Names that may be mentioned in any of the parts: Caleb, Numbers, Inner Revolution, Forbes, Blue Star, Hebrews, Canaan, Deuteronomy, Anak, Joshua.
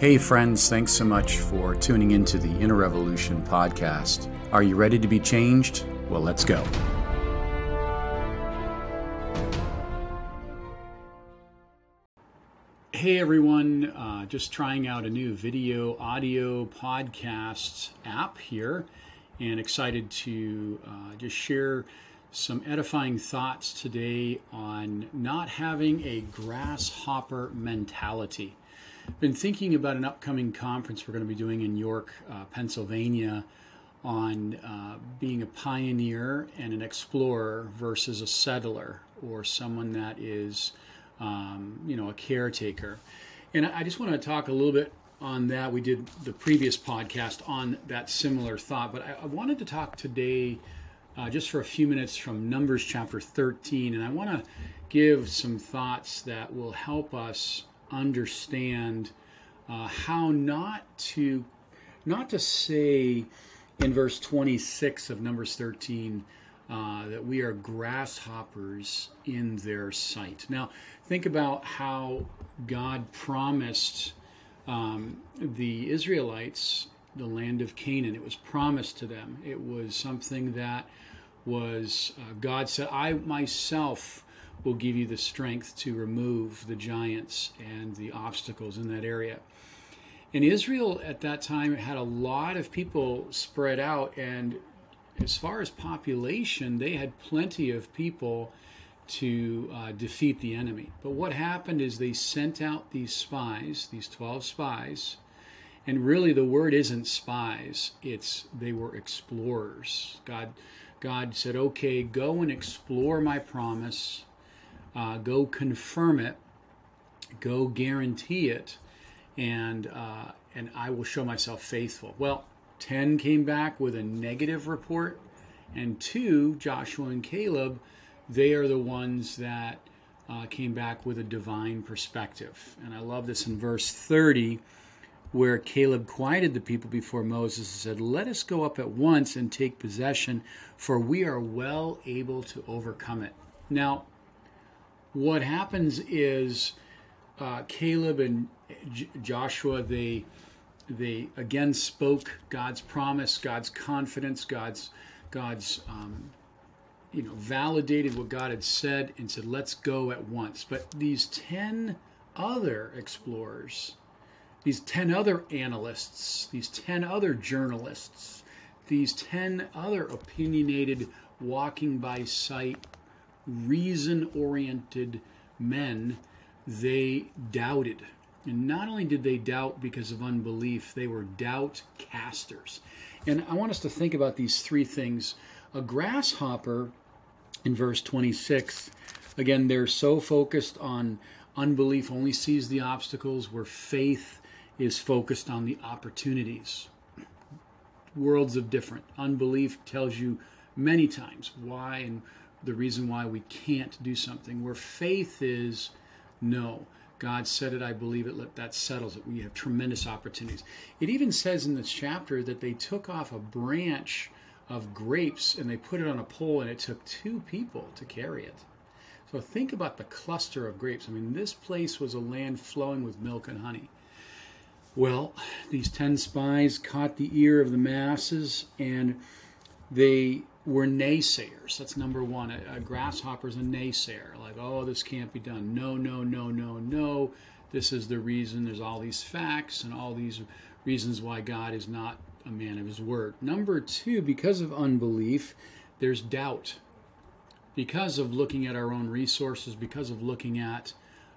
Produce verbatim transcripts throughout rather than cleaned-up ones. Hey friends, thanks so much for tuning into the Inner Revolution podcast. Are you ready to be changed? Well, let's go. Hey everyone, uh, just trying out a new video, audio, podcasts app here, and excited to uh, just share some edifying thoughts today on not having a grasshopper mentality. I've been thinking about an upcoming conference we're going to be doing in York, uh, Pennsylvania, on uh, being a pioneer and an explorer versus a settler, or someone that is, um, you know, a caretaker. And I just want to talk a little bit on that. We did the previous podcast on that similar thought, but I, I wanted to talk today uh, just for a few minutes from Numbers chapter thirteen, and I want to give some thoughts that will help us understand uh, how not to not to say in verse twenty-six of Numbers thirteen uh, that we are grasshoppers in their sight. Now, think about how God promised um, the Israelites the land of Canaan. It was promised to them. It was something that was uh, God said, "I myself will give you the strength to remove the giants and the obstacles in that area." And Israel at that time had a lot of people spread out, and as far as population, they had plenty of people to uh, defeat the enemy. But what happened is they sent out these spies, these twelve spies, and really the word isn't spies, it's they were explorers. God, God said, "Okay, go and explore my promise. Uh, go confirm it, go guarantee it, and uh, and I will show myself faithful." Well, ten came back with a negative report, and two, Joshua and Caleb, they are the ones that uh, came back with a divine perspective. And I love this in verse thirty, where Caleb quieted the people before Moses and said, "Let us go up at once and take possession, for we are well able to overcome it." Now, what happens is uh, Caleb and J- Joshua, they they again spoke God's promise, God's confidence, God's God's um, you know validated what God had said and said, "Let's go at once." But these ten other explorers, these ten other analysts, these ten other journalists, these ten other opinionated, walking by sight, reason-oriented men, they doubted. And not only did they doubt because of unbelief, they were doubt casters. And I want us to think about these three things. A grasshopper, in verse twenty-six, again, they're so focused on unbelief only sees the obstacles, where faith is focused on the opportunities. Worlds of different. Unbelief tells you many times why and the reason why we can't do something, where faith is, no, God said it, I believe it, let, that settles it. We have tremendous opportunities. It even says in this chapter that they took off a branch of grapes and they put it on a pole, and it took two people to carry it. So think about the cluster of grapes. I mean, this place was a land flowing with milk and honey. Well, these ten spies caught the ear of the masses, and they were naysayers. That's number one. A, a grasshopper's a naysayer. Like, oh, this can't be done. No, no, no, no, no. This is the reason. There's all these facts and all these reasons why God is not a man of his word. Number two, because of unbelief, there's doubt. Because of looking at our own resources, because of looking at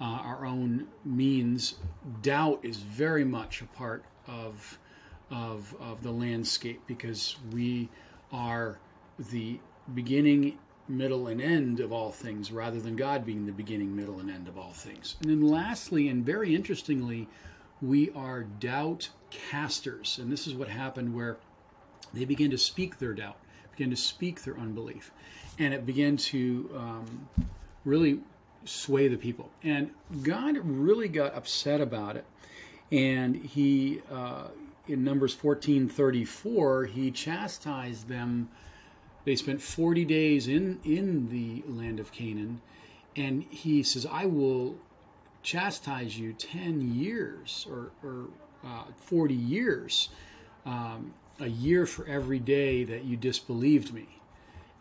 uh, our own means, doubt is very much a part of, of, of the landscape, because we are the beginning, middle, and end of all things, rather than God being the beginning, middle, and end of all things. And then lastly, and very interestingly, we are doubt casters. And this is what happened, where they began to speak their doubt, began to speak their unbelief, and it began to um, really sway the people. And God really got upset about it. And he, uh, in Numbers fourteen thirty-four, he chastised them. They spent forty days in, in the land of Canaan, and he says, I will chastise you ten years or, or uh, forty years, um, a year for every day that you disbelieved me.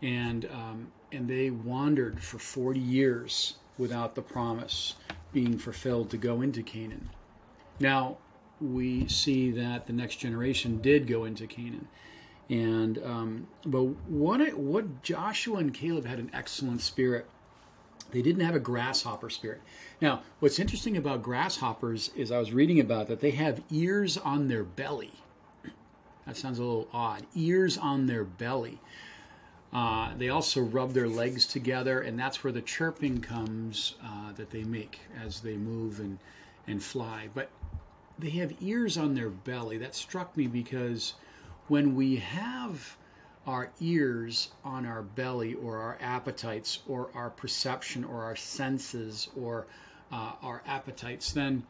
And, um, and they wandered for forty years without the promise being fulfilled to go into Canaan. Now, we see that the next generation did go into Canaan. And um, but what what Joshua and Caleb had an excellent spirit. They didn't have a grasshopper spirit. Now, what's interesting about grasshoppers is I was reading about that they have ears on their belly. That sounds a little odd. Ears on their belly. Uh, they also rub their legs together, and that's where the chirping comes uh, that they make as they move and, and fly. But they have ears on their belly. That struck me because when we have our ears on our belly or our appetites or our perception or our senses or uh, our appetites, then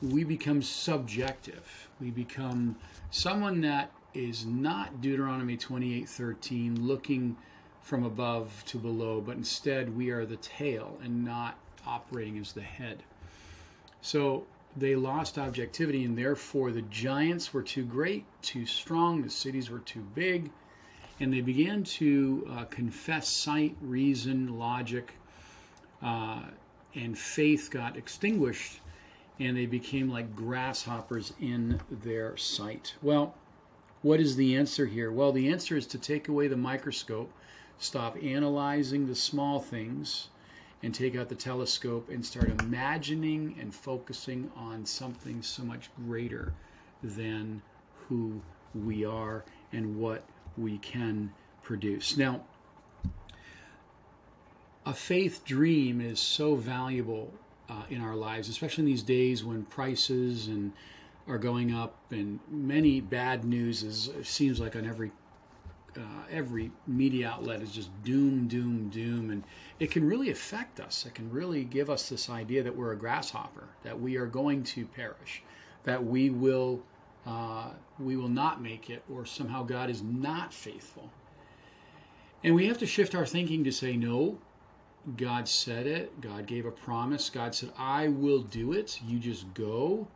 we become subjective. We become someone that is not Deuteronomy twenty-eight thirteen, looking from above to below, but instead we are the tail and not operating as the head. So they lost objectivity, and therefore the giants were too great, too strong, the cities were too big, and they began to uh, confess sight, reason, logic, uh, and faith got extinguished, and they became like grasshoppers in their sight. Well, what is the answer here? Well, the answer is to take away the microscope, stop analyzing the small things, and take out the telescope and start imagining and focusing on something so much greater than who we are and what we can produce. Now, a faith dream is so valuable uh, in our lives, especially in these days when prices and are going up and many bad news is, it seems like on every Uh, every media outlet is just doom, doom, doom, and it can really affect us. It can really give us this idea that we're a grasshopper, that we are going to perish, that we will, uh, we will not make it, or somehow God is not faithful. And we have to shift our thinking to say, no, God said it. God gave a promise. God said, I will do it. You just go.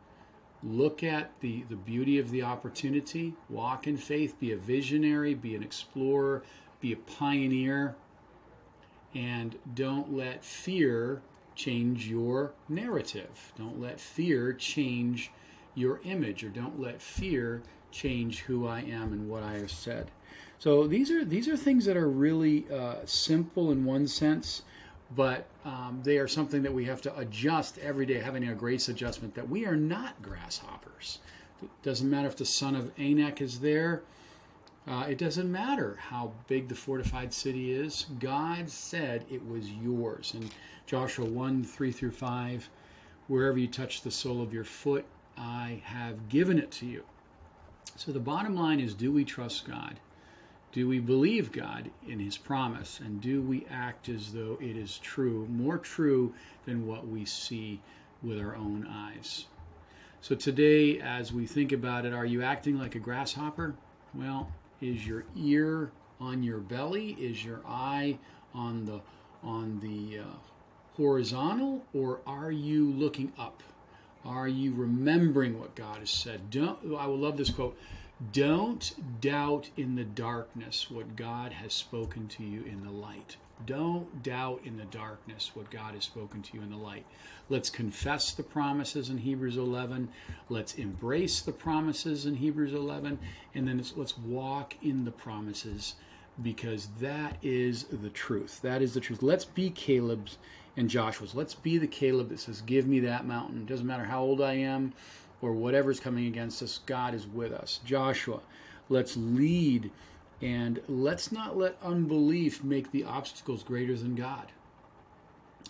Look at the, the beauty of the opportunity, walk in faith, be a visionary, be an explorer, be a pioneer, and don't let fear change your narrative. Don't let fear change your image, or don't let fear change who I am and what I have said. So these are, these are things that are really uh, simple in one sense, but um, they are something that we have to adjust every day, having a grace adjustment that we are not grasshoppers. It doesn't matter if the son of Anak is there. Uh, it doesn't matter how big the fortified city is. God said it was yours. In Joshua one, three through five, wherever you touch the sole of your foot, I have given it to you. So the bottom line is, do we trust God? Do we believe God in his promise? And do we act as though it is true, more true than what we see with our own eyes? So today, as we think about it, are you acting like a grasshopper? Well, is your ear on your belly? Is your eye on the, on the uh, horizontal? Or are you looking up? Are you remembering what God has said? Don't, I will love this quote. Don't doubt in the darkness what God has spoken to you in the light. Don't doubt in the darkness what God has spoken to you in the light. Let's confess the promises in Hebrews eleven. Let's embrace the promises in Hebrews eleven. And then it's, let's walk in the promises, because that is the truth. That is the truth. Let's be Caleb's and Joshua's. Let's be the Caleb that says, give me that mountain. It doesn't matter how old I am, or whatever's coming against us, God is with us. Joshua, let's lead, and let's not let unbelief make the obstacles greater than God.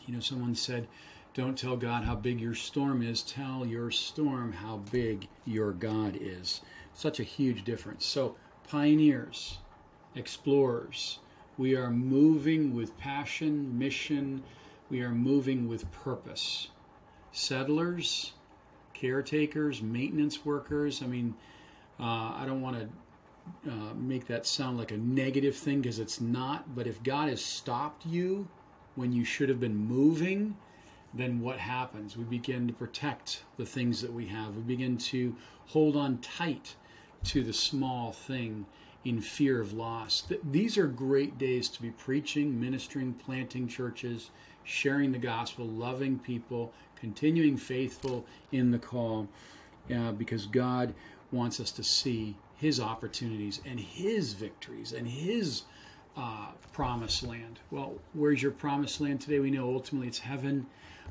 You know, someone said, don't tell God how big your storm is, tell your storm how big your God is. Such a huge difference. So, pioneers, explorers, we are moving with passion, mission, we are moving with purpose. Settlers, caretakers, maintenance workers. I mean, uh, I don't want to uh, make that sound like a negative thing, because it's not. But if God has stopped you when you should have been moving, then what happens? We begin to protect the things that we have. We begin to hold on tight to the small thing in fear of loss. These are great days to be preaching, ministering, planting churches, sharing the gospel, loving people, continuing faithful in the call, uh, because God wants us to see His opportunities and His victories and His uh, promised land. Well, where's your promised land today? We know ultimately it's heaven,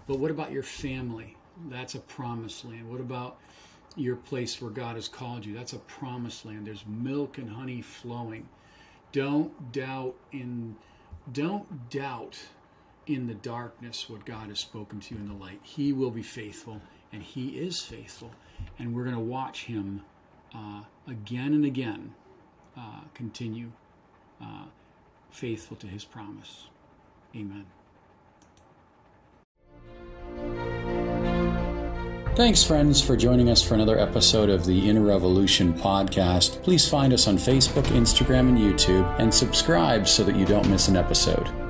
but what about your family? That's a promised land. What about your place where God has called you? That's a promised land. There's milk and honey flowing. Don't doubt in, don't doubt in the darkness what God has spoken to you in the light. He will be faithful, and He is faithful, and we're going to watch Him uh, again and again uh, continue uh, faithful to His promise. Amen. Thanks, friends, for joining us for another episode of the Inner Revolution podcast. Please find us on Facebook, Instagram, and YouTube, and subscribe so that you don't miss an episode.